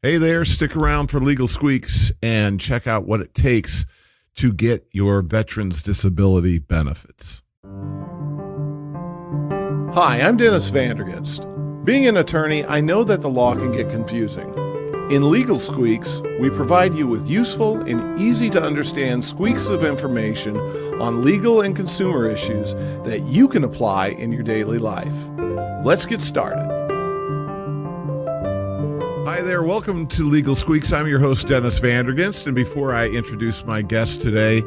Hey there, stick around for Legal Squeaks and check out what it takes to get your veterans disability benefits. Hi, I'm Dennis VanderGinst. Being an attorney, I know that the law can get confusing. In Legal Squeaks, we provide you with useful and easy-to-understand squeaks of information on legal and consumer issues that you can apply in your daily life. Let's get started. Hi there, welcome to Legal Squeaks. I'm your host, Dennis VanderGinst, and before I introduce my guest today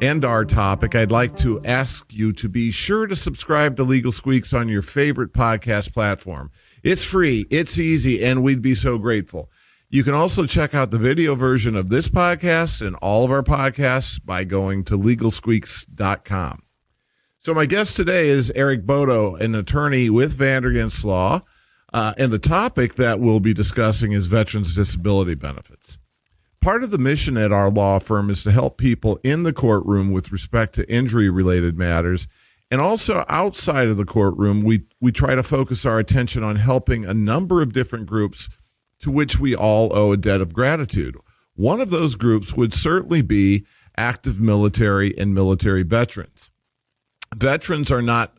and our topic, I'd like to ask you to be sure to subscribe to Legal Squeaks on your favorite podcast platform. It's free, it's easy, and we'd be so grateful. You can also check out the video version of this podcast and all of our podcasts by going to LegalSqueaks.com. So my guest today is Eric Bodo, an attorney with VanderGinst Law. And the topic that we'll be discussing is veterans' disability benefits. Part of the mission at our law firm is to help people in the courtroom with respect to injury-related matters, and also outside of the courtroom, we try to focus our attention on helping a number of different groups to which we all owe a debt of gratitude. One of those groups would certainly be active military and military veterans. Veterans are not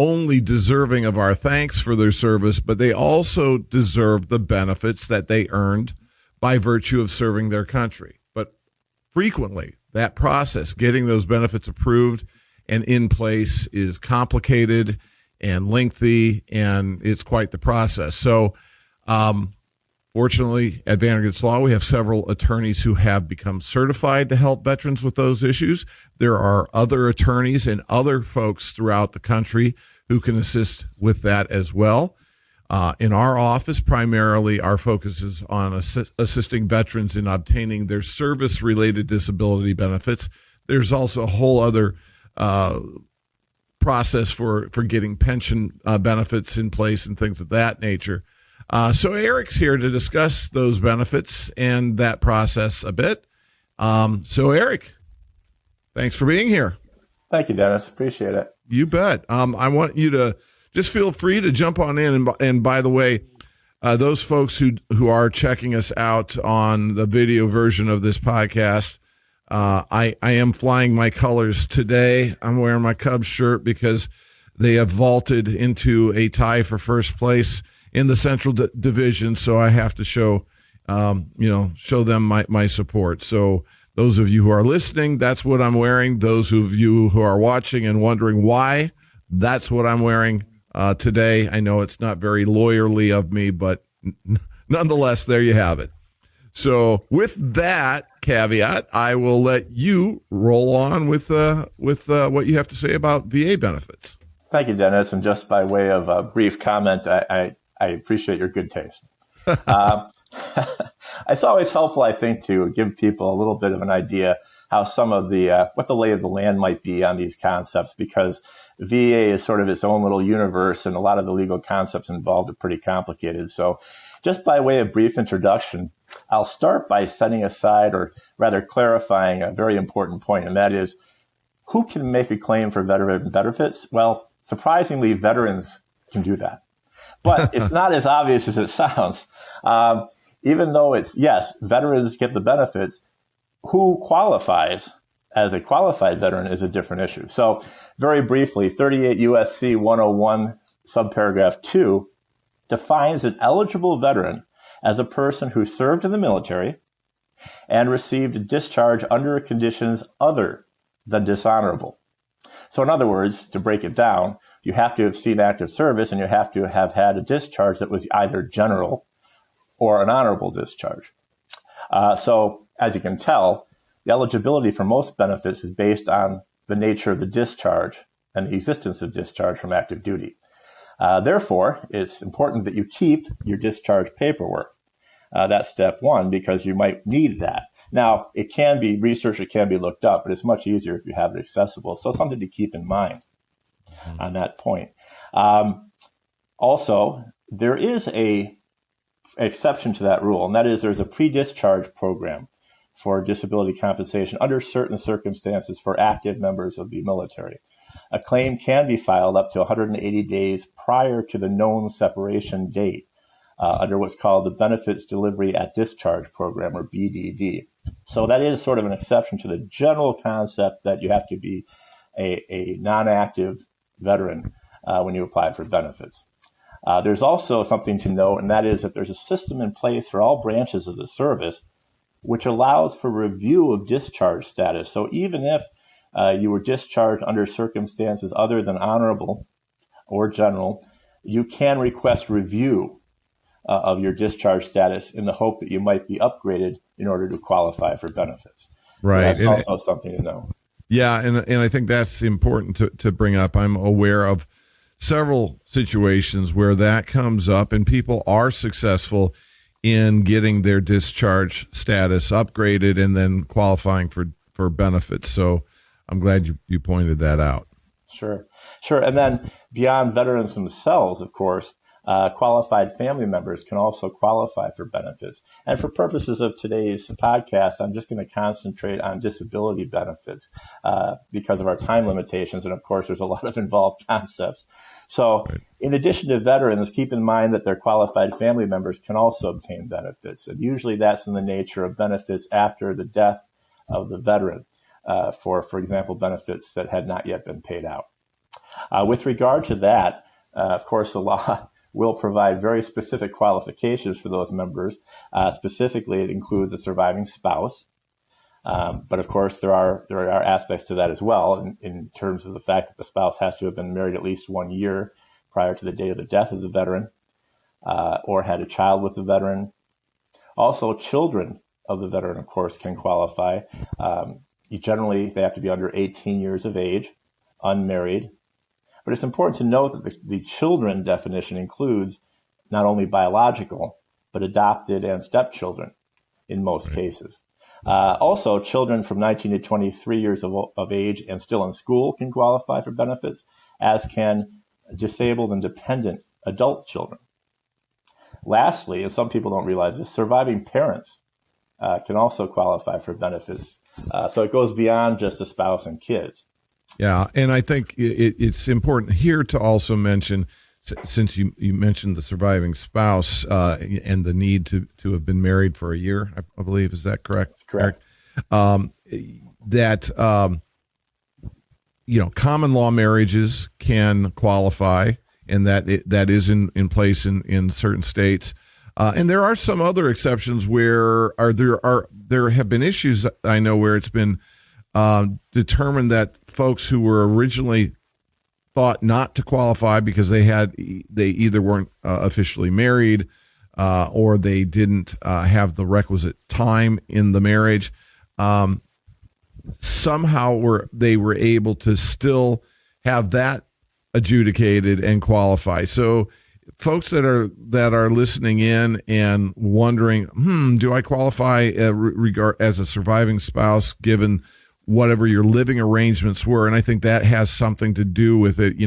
only deserving of our thanks for their service, but they also deserve the benefits that they earned by virtue of serving their country. But frequently, that process, getting those benefits approved and in place, is complicated and lengthy, and it's quite the process. So fortunately, at VanderGinst Law, we have several attorneys who have become certified to help veterans with those issues. There are other attorneys and other folks throughout the country who can assist with that as well. In our office, primarily, our focus is on assisting veterans in obtaining their service-related disability benefits. There's also a whole other process for getting pension benefits in place and things of that nature. So Eric's here to discuss those benefits and that process a bit. So Eric, thanks for being here. Thank you, Dennis. Appreciate it. You bet. I want you to just feel free to jump on in. And by the way, those folks who are checking us out on the video version of this podcast, I am flying my colors today. I'm wearing my Cubs shirt because they have vaulted into a tie for first place in the Central Division, so I have to show them my support. So those of you who are listening, that's what I'm wearing. Those of you who are watching and wondering why, that's what I'm wearing today. I know it's not very lawyerly of me, but nonetheless, there you have it. So with that caveat, I will let you roll on with what you have to say about VA benefits. Thank you, Dennis. And just by way of a brief comment, I appreciate your good taste. It's always helpful, I think, to give people a little bit of an idea how some of the what the lay of the land might be on these concepts, because VA is sort of its own little universe, and a lot of the legal concepts involved are pretty complicated. So just by way of brief introduction, I'll start by setting aside, or rather clarifying, a very important point, and that is, who can make a claim for veteran benefits? Well, surprisingly, veterans can do that. But it's not as obvious as it sounds. Even though it's, yes, veterans get the benefits, who qualifies as a qualified veteran is a different issue. So very briefly, 38 U.S.C. 101 subparagraph 2 defines an eligible veteran as a person who served in the military and received a discharge under conditions other than dishonorable. So in other words, to break it down, you have to have seen active service, and you have to have had a discharge that was either general or an honorable discharge. So as you can tell, the eligibility for most benefits is based on the nature of the discharge and the existence of discharge from active duty. Therefore, it's important that you keep your discharge paperwork. That's step one, because you might need that. Now, it can be researched, it can be looked up, but it's much easier if you have it accessible. So something to keep in mind on that point. Also, there is an exception to that rule, and that is there's a pre-discharge program for disability compensation under certain circumstances for active members of the military. A claim can be filed up to 180 days prior to the known separation date under what's called the Benefits Delivery at Discharge Program, or BDD. So that is sort of an exception to the general concept that you have to be a non-active veteran when you apply for benefits. There's also something to note, and that is that there's a system in place for all branches of the service which allows for review of discharge status. So even if you were discharged under circumstances other than honorable or general, you can request review of your discharge status in the hope that you might be upgraded in order to qualify for benefits. Right. So that's also something to know. Yeah, and I think that's important to bring up. I'm aware of several situations where that comes up, and people are successful in getting their discharge status upgraded and then qualifying for benefits. So I'm glad you pointed that out. Sure. And then beyond veterans themselves, of course, qualified family members can also qualify for benefits. And for purposes of today's podcast, I'm just going to concentrate on disability benefits because of our time limitations. And of course, there's a lot of involved concepts. So in addition to veterans, keep in mind that their qualified family members can also obtain benefits. And usually that's in the nature of benefits after the death of the veteran, for example, benefits that had not yet been paid out. With regard to that, of course, the law will provide very specific qualifications for those members. Specifically, it includes a surviving spouse. But of course, there are aspects to that as well in terms of the fact that the spouse has to have been married at least 1 year prior to the date of the death of the veteran, or had a child with the veteran. Also, children of the veteran, of course, can qualify. Generally, they have to be under 18 years of age, unmarried. But it's important to note that the children definition includes not only biological, but adopted and stepchildren in most cases. Also, children from 19 to 23 years of age and still in school can qualify for benefits, as can disabled and dependent adult children. Lastly, and some people don't realize this, surviving parents can also qualify for benefits. So it goes beyond just a spouse and kids. Yeah, and I think it's important here to also mention, since you mentioned the surviving spouse and the need to have been married for a year, I believe, is that correct? That's correct. That common law marriages can qualify, and that is in place in certain states. And there are some other exceptions where there have been issues, I know, where it's been determined that folks who were originally thought not to qualify because they either weren't officially married or they didn't have the requisite time in the marriage, somehow they were able to still have that adjudicated and qualify. So folks that are listening in and wondering, do I qualify as a surviving spouse given whatever your living arrangements were? And I think that has something to do with it,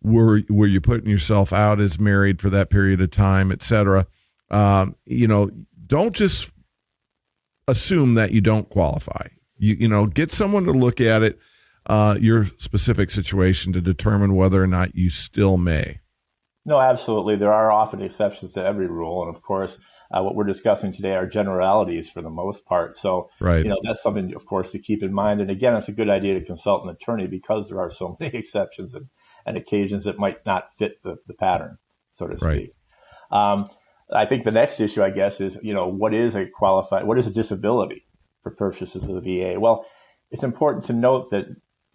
were you putting yourself out as married for that period of time, et cetera. Don't just assume that you don't qualify. Get someone to look at it, your specific situation, to determine whether or not you still may. No, absolutely. There are often exceptions to every rule. And of course, what we're discussing today are generalities for the most part. So, that's something, of course, to keep in mind. And again, it's a good idea to consult an attorney because there are so many exceptions and occasions that might not fit the pattern, so to speak. I think the next issue, I guess, is, what is a disability for purposes of the VA? Well, it's important to note that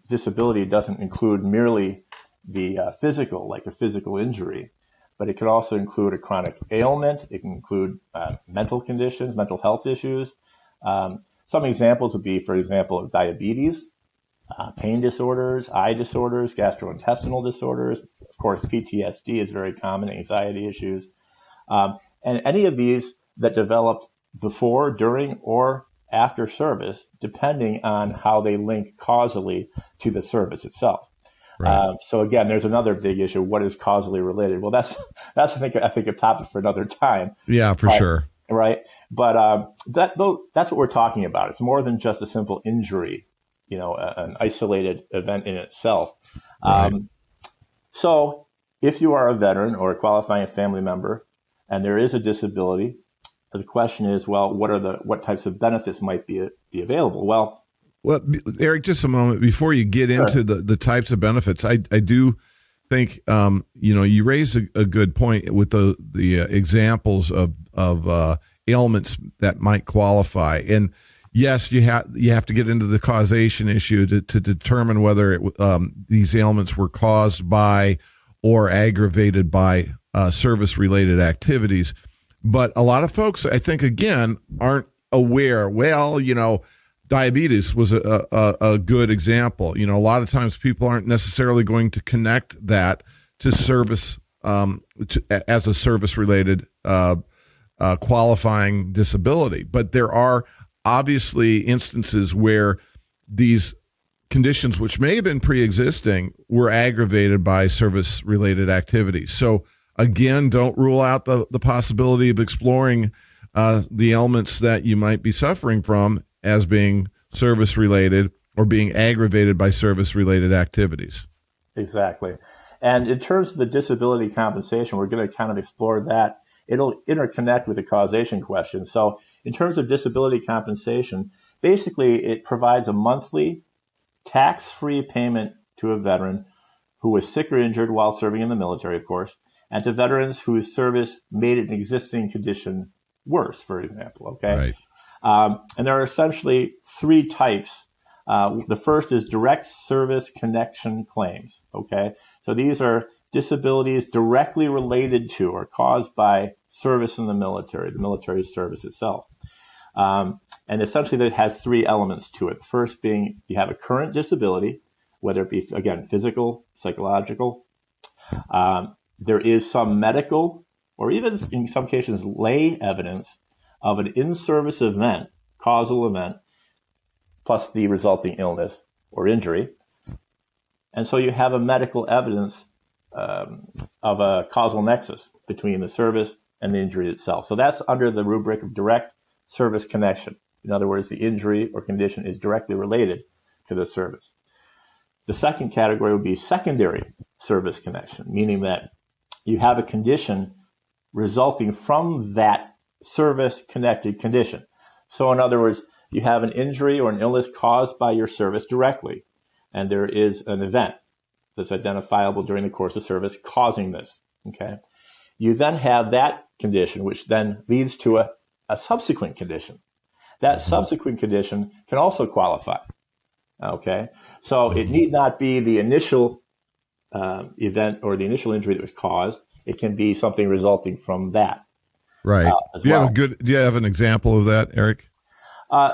disability doesn't include merely the physical, like a physical injury, but it can also include a chronic ailment. It can include mental conditions, mental health issues. Some examples would be, for example, of diabetes, pain disorders, eye disorders, gastrointestinal disorders. Of course, PTSD is very common, anxiety issues. And any of these that developed before, during, or after service, depending on how they link causally to the service itself. Right. So again, there's another big issue. What is causally related? Well, that's I think a topic for another time. Yeah, for sure. Right. But that's what we're talking about. It's more than just a simple injury, an isolated event in itself. Right. So if you are a veteran or a qualifying family member, and there is a disability, the question is, well, what types of benefits might be available? Well, Eric, just a moment before you get into the types of benefits. I do think you raised a good point with the examples of ailments that might qualify. And yes, you have to get into the causation issue to determine whether these ailments were caused by or aggravated by service related activities. But a lot of folks, I think, again, aren't aware. Well, diabetes was a good example. A lot of times people aren't necessarily going to connect that to service as a service-related qualifying disability. But there are obviously instances where these conditions, which may have been pre-existing, were aggravated by service-related activities. So again, don't rule out the possibility of exploring the ailments that you might be suffering from as being service-related or being aggravated by service-related activities. Exactly. And in terms of the disability compensation, we're going to kind of explore that. It'll interconnect with the causation question. So in terms of disability compensation, basically it provides a monthly tax-free payment to a veteran who was sick or injured while serving in the military, of course, and to veterans whose service made an existing condition worse, for example. Okay. Right. And there are essentially three types. The first is direct service connection claims. Okay. So these are disabilities directly related to or caused by service in the military service itself. And essentially that has three elements to it. The first being you have a current disability, whether it be, again, physical, psychological. There is some medical or even in some cases lay evidence of an in-service event, causal event, plus the resulting illness or injury. And so you have a medical evidence of a causal nexus between the service and the injury itself. So that's under the rubric of direct service connection. In other words, the injury or condition is directly related to the service. The second category would be secondary service connection, meaning that you have a condition resulting from that service-connected condition. So in other words, you have an injury or an illness caused by your service directly, and there is an event that's identifiable during the course of service causing this. Okay. You then have that condition, which then leads to a subsequent condition. That subsequent condition can also qualify. Okay. So it need not be the initial event or the initial injury that was caused. It can be something resulting from that. Right. Do you have an example of that, Eric?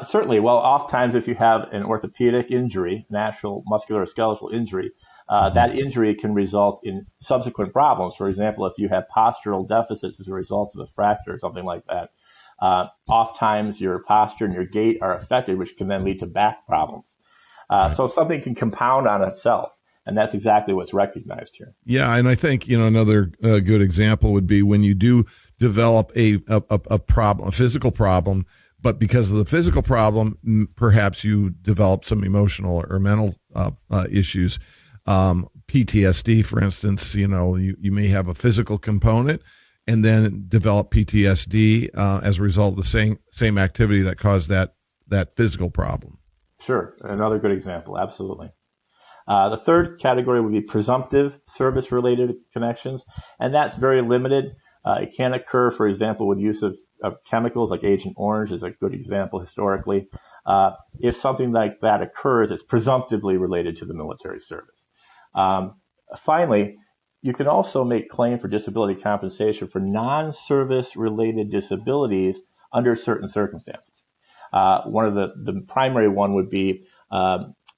Certainly. Well, oftentimes if you have an orthopedic injury, natural muscular or skeletal injury, that injury can result in subsequent problems. For example, if you have postural deficits as a result of a fracture or something like that, oftentimes your posture and your gait are affected, which can then lead to back problems. So something can compound on itself. And that's exactly what's recognized here. Yeah, and I think another good example would be when you do develop a problem, a physical problem, but because of the physical problem, perhaps you develop some emotional or mental issues. PTSD, for instance, you may have a physical component and then develop PTSD as a result of the same activity that caused that physical problem. Sure, another good example, absolutely. The third category would be presumptive service-related connections, and that's very limited. It can occur, for example, with use of chemicals, like Agent Orange is a good example historically. If something like that occurs, it's presumptively related to the military service. Finally, you can also make claim for disability compensation for non-service-related disabilities under certain circumstances. One of the primary one would be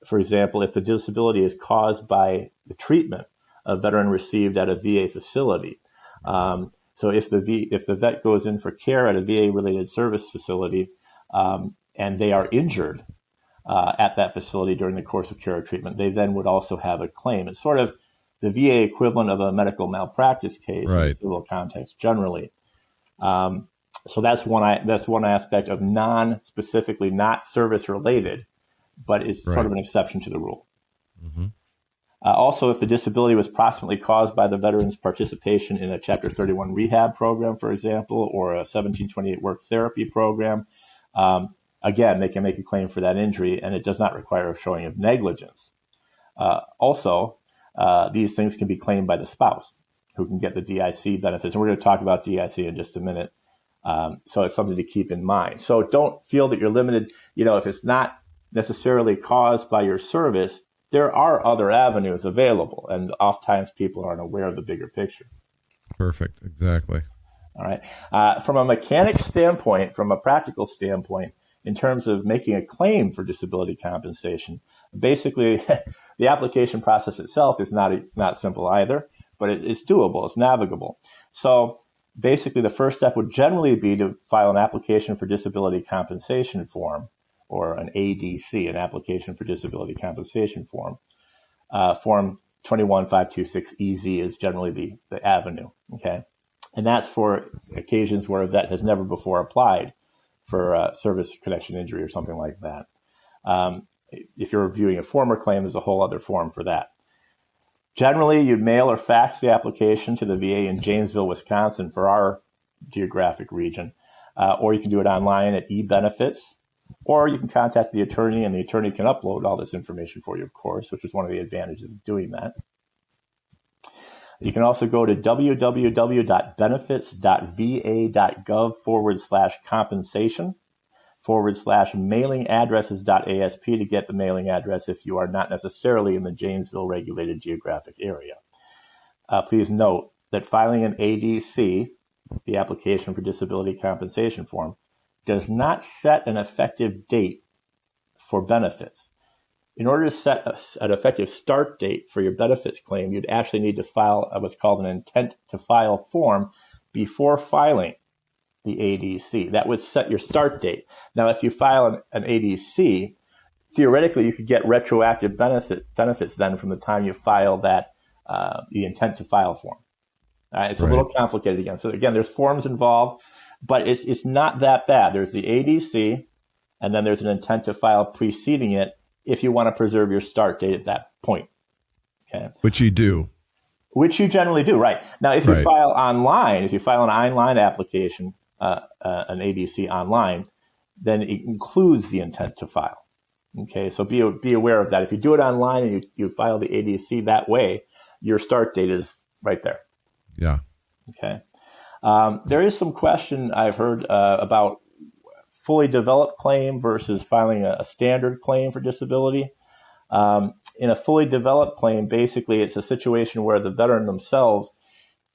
for example, if the disability is caused by the treatment a veteran received at a VA facility. So if the vet goes in for care at a VA-related service facility and they are injured at that facility during the course of care or treatment, they then would also have a claim. It's sort of the VA equivalent of a medical malpractice case in the civil context generally. So that's one aspect of specifically not service-related, but it's sort of an exception to the rule. Mm-hmm. Also, if the disability was proximately caused by the veteran's participation in a Chapter 31 rehab program, for example, or a 1728 work therapy program, again, they can make a claim for that injury, and it does not require a showing of negligence. Also, these things can be claimed by the spouse, who can get the DIC benefits. And we're going to talk about DIC in just a minute. So it's something to keep in mind. So don't feel that you're limited. You know, if it's not necessarily caused by your service, there are other avenues available. And oftentimes people aren't aware of the bigger picture. Perfect. Exactly. All right. From a mechanic standpoint, from a practical standpoint, in terms of making a claim for disability compensation, basically the application process itself is not simple either, but it's doable. It's navigable. So basically, the first step would generally be to file an application for disability compensation form, or an ADC, an application for disability compensation form. Form 21526EZ is generally the avenue, okay? And that's for occasions where a vet has never before applied for service connection injury or something like that. If you're reviewing a former claim, there's a whole other form for that. Generally, you mail or fax the application to the VA in Janesville, Wisconsin, for our geographic region, or you can do it online at eBenefits, or you can contact the attorney, and the attorney can upload all this information for you, of course, which is one of the advantages of doing that. You can also go to www.benefits.va.gov/compensation/mailingaddresses.asp to get the mailing address if you are not necessarily in the Janesville regulated geographic area. Please note that filing an ADC, the application for disability compensation form, does not set an effective date for benefits. In order to set an effective start date for your benefits claim, you'd actually need to file what's called an intent to file form before filing the ADC. That would set your start date. Now, if you file an ADC, theoretically, you could get retroactive benefits then from the time you file that the intent to file form. All right, it's right. A little complicated again. So again, there's forms involved, but it's not that bad. There's the ADC, and then there's an intent to file preceding it if you want to preserve your start date at that point. Okay. Which you do. Which you generally do, right. Now, if you file online, if you file an online application, an ADC online, then it includes the intent to file. Okay, so be aware of that. If you do it online and you file the ADC that way, your start date is right there. Yeah. Okay. There is some question I've heard about fully developed claim versus filing a standard claim for disability. In a fully developed claim, basically it's a situation where the veteran themselves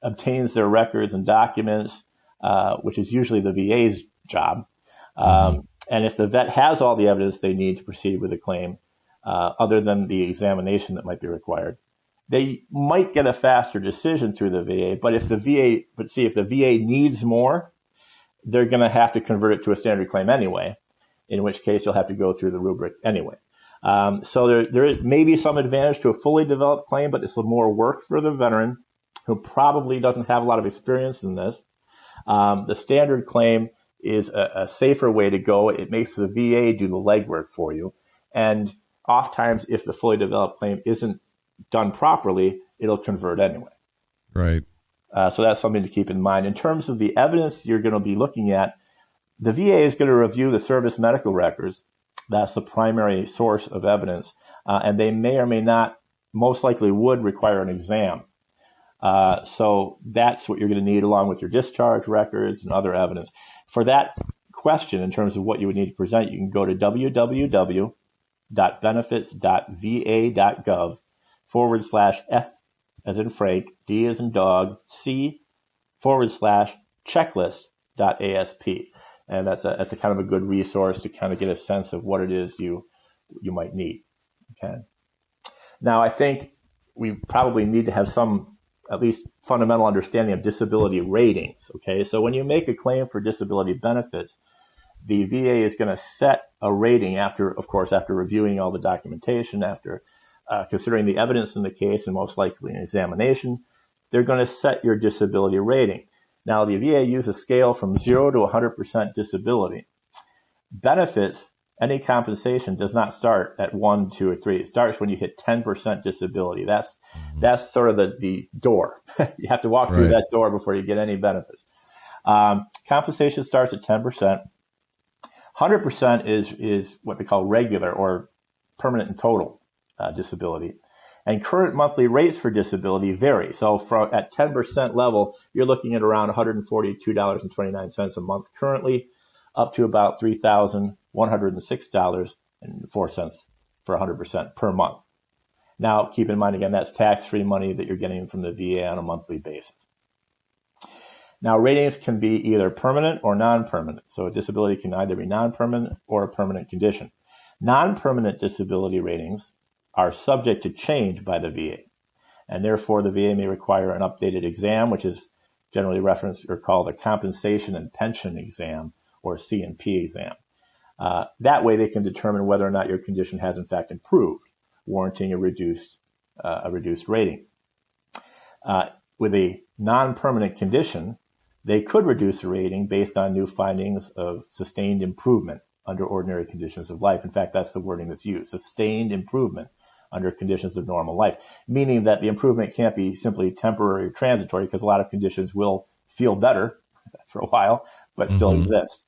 obtains their records and documents, which is usually the VA's job. And if the vet has all the evidence they need to proceed with a claim, other than the examination that might be required, they might get a faster decision through the VA. But if the VA needs more, they're going to have to convert it to a standard claim anyway, in which case you'll have to go through the rubric anyway. So there is maybe some advantage to a fully developed claim, but it's more work for the veteran who probably doesn't have a lot of experience in this. The standard claim is a safer way to go. It makes the VA do the legwork for you. And oftentimes, if the fully developed claim isn't done properly, it'll convert anyway. Right. So that's something to keep in mind. In terms of the evidence you're going to be looking at, the VA is going to review the service medical records. That's the primary source of evidence. And they may or may not, most likely would, require an exam. So that's what you're going to need, along with your discharge records and other evidence. For that question, in terms of what you would need to present, you can go to www.benefits.va.gov /F as in Frank, D as in dog, C / checklist.asp. And that's a kind of a good resource to kind of get a sense of what it is you might need. Okay. Now, I think we probably need to have some at least fundamental understanding of disability ratings. Okay, so when you make a claim for disability benefits, the VA is going to set a rating after reviewing all the documentation, after considering the evidence in the case, and most likely an examination. They're going to set your disability rating. Now, the VA uses a scale from 0 to 100% disability. Benefits any compensation does not start at 1, 2, or 3. It starts when you hit 10% disability. That's sort of the door. You have to walk through that door before you get any benefits. Compensation starts at 10%. 100% is what they call regular or permanent and total disability. And current monthly rates for disability vary. So at 10% level, you're looking at around $142.29 a month currently, up to about $3,106.04 for 100% per month. Now, keep in mind, again, that's tax-free money that you're getting from the VA on a monthly basis. Now, ratings can be either permanent or non-permanent. So a disability can either be non-permanent or a permanent condition. Non-permanent disability ratings are subject to change by the VA, and therefore the VA may require an updated exam, which is generally referenced or called a compensation and pension exam or C&P exam. That way they can determine whether or not your condition has in fact improved, warranting a reduced rating. With a non-permanent condition, they could reduce the rating based on new findings of sustained improvement under ordinary conditions of life. In fact, that's the wording that's used, sustained improvement under conditions of normal life, meaning that the improvement can't be simply temporary or transitory, because a lot of conditions will feel better for a while, but still exist.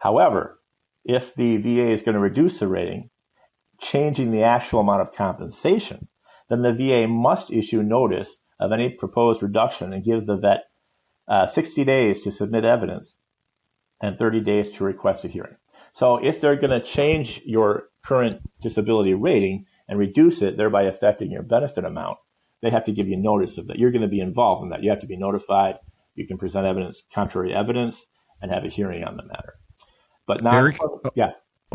However, if the VA is going to reduce the rating, changing the actual amount of compensation, then the VA must issue notice of any proposed reduction and give the vet 60 days to submit evidence and 30 days to request a hearing. So if they're going to change your current disability rating and reduce it, thereby affecting your benefit amount, they have to give you notice of that. You're going to be involved in that. You have to be notified. You can present evidence, contrary evidence, and have a hearing on the matter. But now, Eric, oh,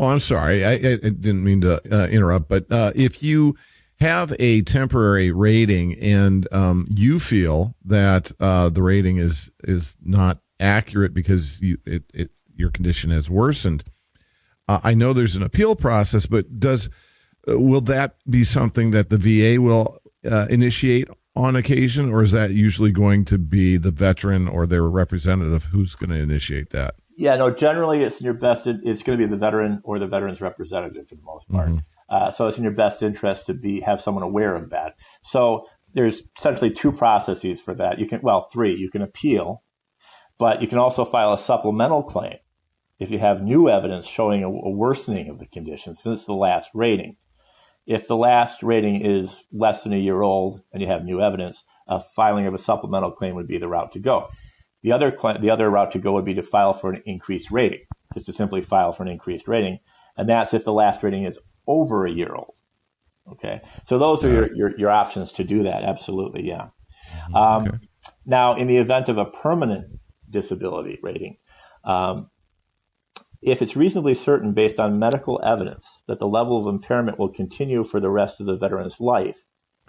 I'm sorry. I didn't mean to interrupt, but if you have a temporary rating and you feel that the rating is not accurate because your condition has worsened, I know there's an appeal process, but will that be something that the VA will initiate on occasion, or is that usually going to be the veteran or their representative who's going to initiate that? Yeah, no, generally it's in your best, it's going to be the veteran or the veteran's representative for the most part. So it's in your best interest to have someone aware of that. So there's essentially two processes for that. Three. You can appeal, but you can also file a supplemental claim if you have new evidence showing a worsening of the condition since the last rating. If the last rating is less than a year old and you have new evidence, a filing of a supplemental claim would be the route to go. The other route to go would be to file for an increased rating, just to simply file for an increased rating, and that's if the last rating is over a year old. Okay, so those are your options to do that. Absolutely, yeah. Now, in the event of a permanent disability rating, if it's reasonably certain based on medical evidence that the level of impairment will continue for the rest of the veteran's life,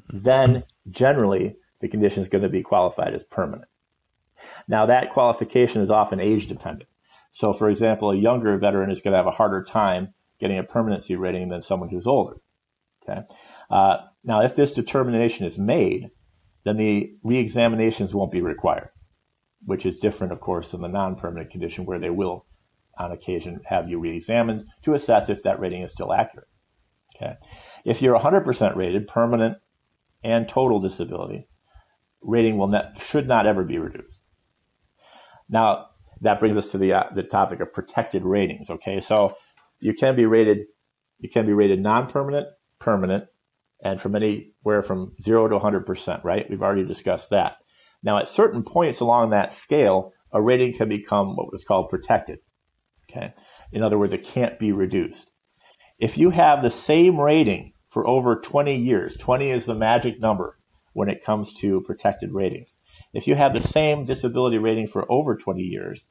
then generally the condition is going to be qualified as permanent. Now, that qualification is often age dependent. So, for example, a younger veteran is going to have a harder time getting a permanency rating than someone who's older. Okay. Now, if this determination is made, then the reexaminations won't be required, which is different, of course, than the non-permanent condition, where they will, on occasion, have you re-examined to assess if that rating is still accurate. Okay. If you're 100% rated, permanent and total disability, rating should not ever be reduced. Now, that brings us to the topic of protected ratings. Okay, so you can be rated non-permanent, permanent, and from anywhere from 0 to 100%, right? We've already discussed that. Now, at certain points along that scale, a rating can become what was called protected. Okay. In other words, it can't be reduced. If you have the same rating for over 20 years, 20 is the magic number when it comes to protected ratings. If you have the same disability rating for over 20 years,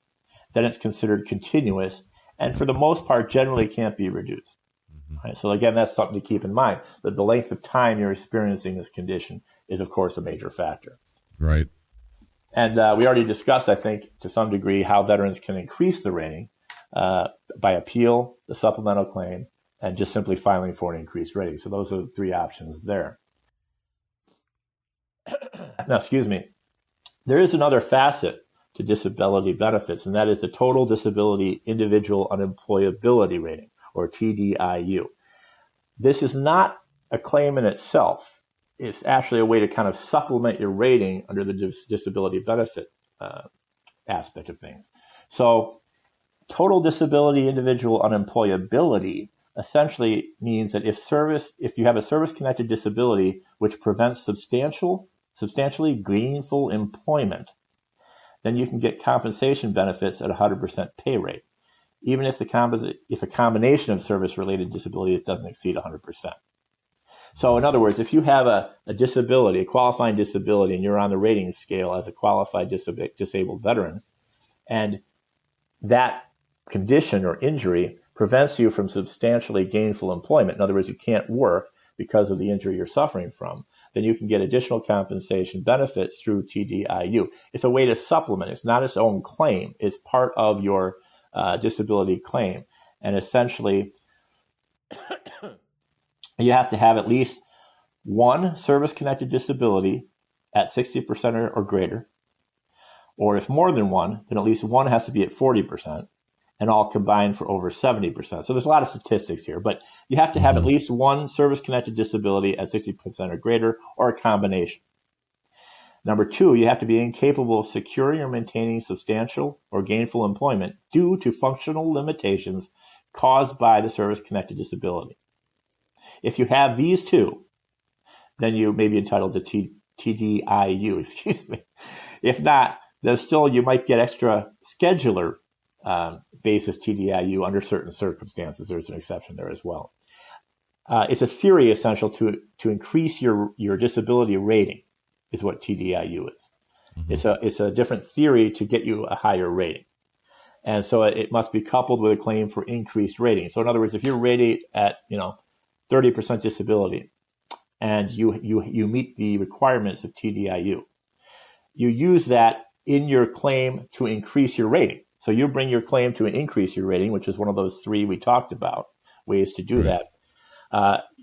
then it's considered continuous and for the most part generally can't be reduced. Right? So again, that's something to keep in mind, that the length of time you're experiencing this condition is, of course, a major factor. Right. And we already discussed, I think, to some degree, how veterans can increase the rating by appeal, the supplemental claim, and just simply filing for an increased rating. So those are the three options there. Now, excuse me. There is another facet to disability benefits, and that is the Total Disability Individual Unemployability Rating, or TDIU. This is not a claim in itself. It's actually a way to kind of supplement your rating under the disability benefit aspect of things. So total disability individual unemployability essentially means that if you have a service-connected disability which prevents substantially gainful employment, then you can get compensation benefits at 100% pay rate, even if a combination of service-related disabilities doesn't exceed 100%. So in other words, if you have a disability, a qualifying disability, and you're on the rating scale as a qualified disabled veteran, and that condition or injury prevents you from substantially gainful employment, in other words, you can't work because of the injury you're suffering from, then you can get additional compensation benefits through TDIU. It's a way to supplement. It's not its own claim. It's part of your disability claim. And essentially, you have to have at least one service-connected disability at 60% or greater, or if more than one, then at least one has to be at 40%, and all combined for over 70%. So there's a lot of statistics here, but you have to have at least one service-connected disability at 60% or greater, or a combination. Number two, you have to be incapable of securing or maintaining substantial or gainful employment due to functional limitations caused by the service-connected disability. If you have these two, then you may be entitled to TDIU, excuse me. If not, then still you might get extra scheduler basis TDIU under certain circumstances. There's an exception there as well. It's a theory essential to increase your disability rating is what TDIU is. Mm-hmm. It's a different theory to get you a higher rating. And so it must be coupled with a claim for increased rating. So in other words, if you're rated at 30% disability and you meet the requirements of TDIU, you use that in your claim to increase your rating. So you bring your claim to increase your rating, which is one of those three we talked about, ways to do that.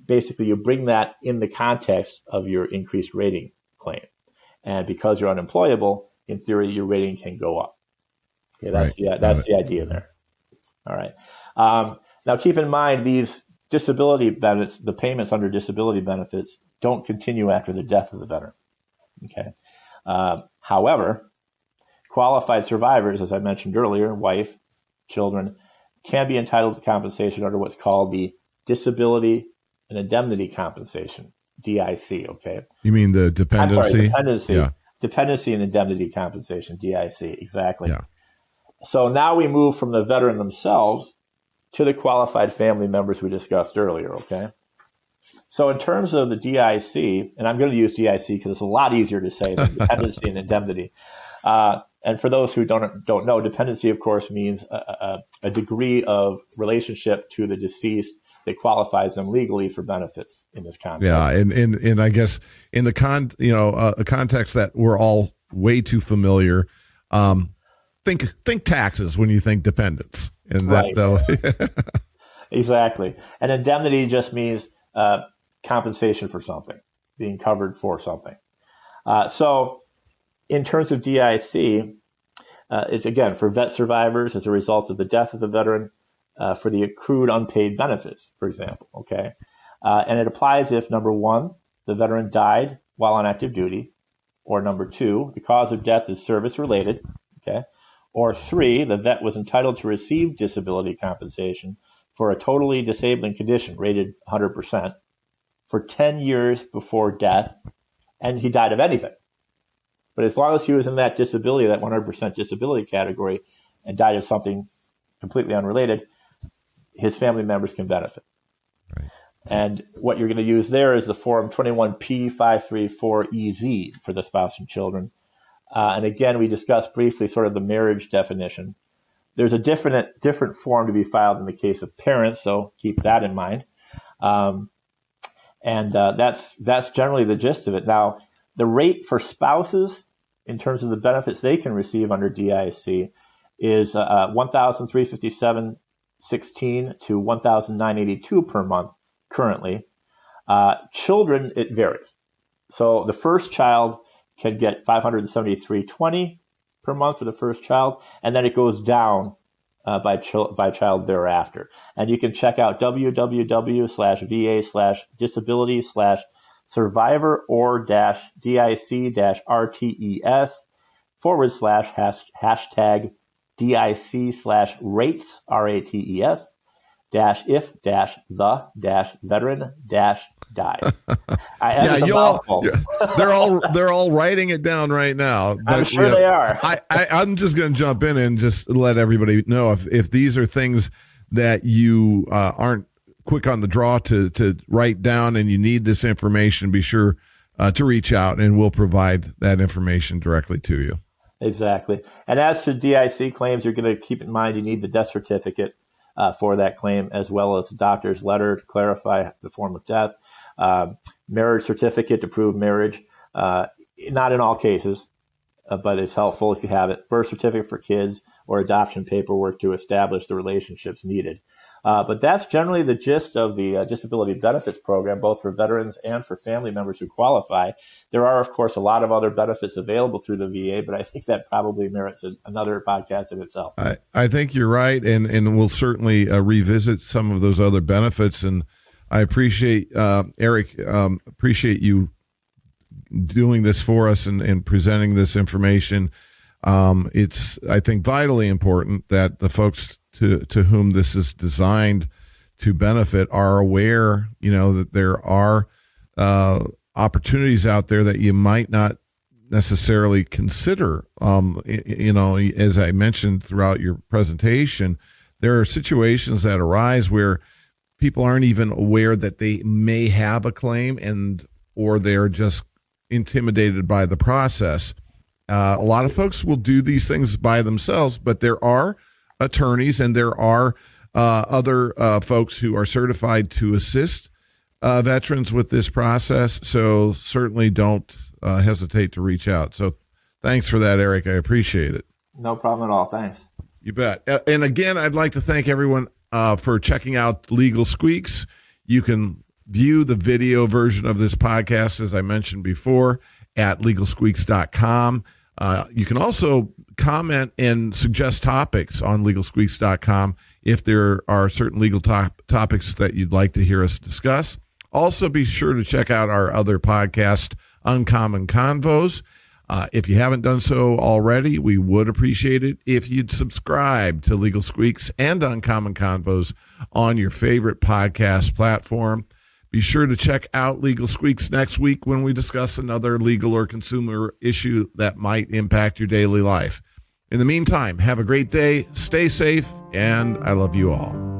Basically, you bring that in the context of your increased rating claim. And because you're unemployable, in theory, your rating can go up. Okay, that's the idea there. All right. Now, keep in mind, these disability benefits, the payments under disability benefits, don't continue after the death of the veteran. Okay. However, qualified survivors, as I mentioned earlier, wife, children, can be entitled to compensation under what's called the Disability and Indemnity Compensation, DIC, okay? You mean the dependency? I'm sorry, dependency. Yeah. Dependency and Indemnity Compensation, DIC, exactly. Yeah. So now we move from the veteran themselves to the qualified family members we discussed earlier, okay? So in terms of the DIC, and I'm going to use DIC because it's a lot easier to say than dependency and indemnity. And for those who don't know, dependency, of course, means a degree of relationship to the deceased that qualifies them legally for benefits in this context. Yeah, and I guess in the a context that we're all way too familiar, think taxes when you think dependents, and that right. Exactly. And indemnity just means compensation for something, being covered for something. So, in terms of DIC, it's again for vet survivors as a result of the death of the veteran for the accrued unpaid benefits, for example. Okay, and it applies if number one, the veteran died while on active duty, or number two, the cause of death is service related. Okay, or three, the vet was entitled to receive disability compensation for a totally disabling condition rated 100% for 10 years before death, and he died of anything. But as long as he was in that disability, that 100% disability category, and died of something completely unrelated, his family members can benefit. Right. And what you're going to use there is the Form 21P534EZ for the spouse and children. And again, we discussed briefly sort of the marriage definition. There's a different form to be filed in the case of parents, so keep that in mind. That's generally the gist of it. Now, the rate for spouses, in terms of the benefits they can receive under DIC, is $1,357.16 to $1,982 per month currently. Children, it varies. So the first child can get $573.20, per month for the first child, and then it goes down by child thereafter. And you can check out www.dic-rtes/hashtag DIC-rates/if-the-veteran-died. They're all writing it down right now. But, I'm sure they are. I'm just going to jump in and just let everybody know if these are things that you aren't quick on the draw to write down and you need this information, be sure to reach out and we'll provide that information directly to you. Exactly. And as to DIC claims, you're going to keep in mind you need the death certificate for that claim, as well as the doctor's letter to clarify the form of death, marriage certificate to prove marriage, not in all cases, but it's helpful if you have it, birth certificate for kids, or adoption paperwork to establish the relationships needed. But that's generally the gist of the disability benefits program, both for veterans and for family members who qualify. There are, of course, a lot of other benefits available through the VA, but I think that probably merits another podcast in itself. I think you're right, and we'll certainly revisit some of those other benefits. And I appreciate, Eric, appreciate you doing this for us and presenting this information. It's, I think, vitally important that the folks to whom this is designed to benefit are aware, you know, that there are opportunities out there that you might not necessarily consider. You know, as I mentioned throughout your presentation, there are situations that arise where people aren't even aware that they may have a claim, and or they're just intimidated by the process. A lot of folks will do these things by themselves, but there are attorneys and there are other folks who are certified to assist veterans with this process. So certainly don't hesitate to reach out. So thanks for that, Eric. I appreciate it. No problem at all. Thanks. You bet. And again, I'd like to thank everyone for checking out Legal Squeaks. You can view the video version of this podcast, as I mentioned before, at LegalSqueaks.com. You can also comment and suggest topics on LegalSqueaks.com if there are certain legal topics that you'd like to hear us discuss. Also, be sure to check out our other podcast, Uncommon Convos. If you haven't done so already, we would appreciate it if you'd subscribe to Legal Squeaks and Uncommon Convos on your favorite podcast platform. Be sure to check out Legal Squeaks next week when we discuss another legal or consumer issue that might impact your daily life. In the meantime, have a great day, stay safe, and I love you all.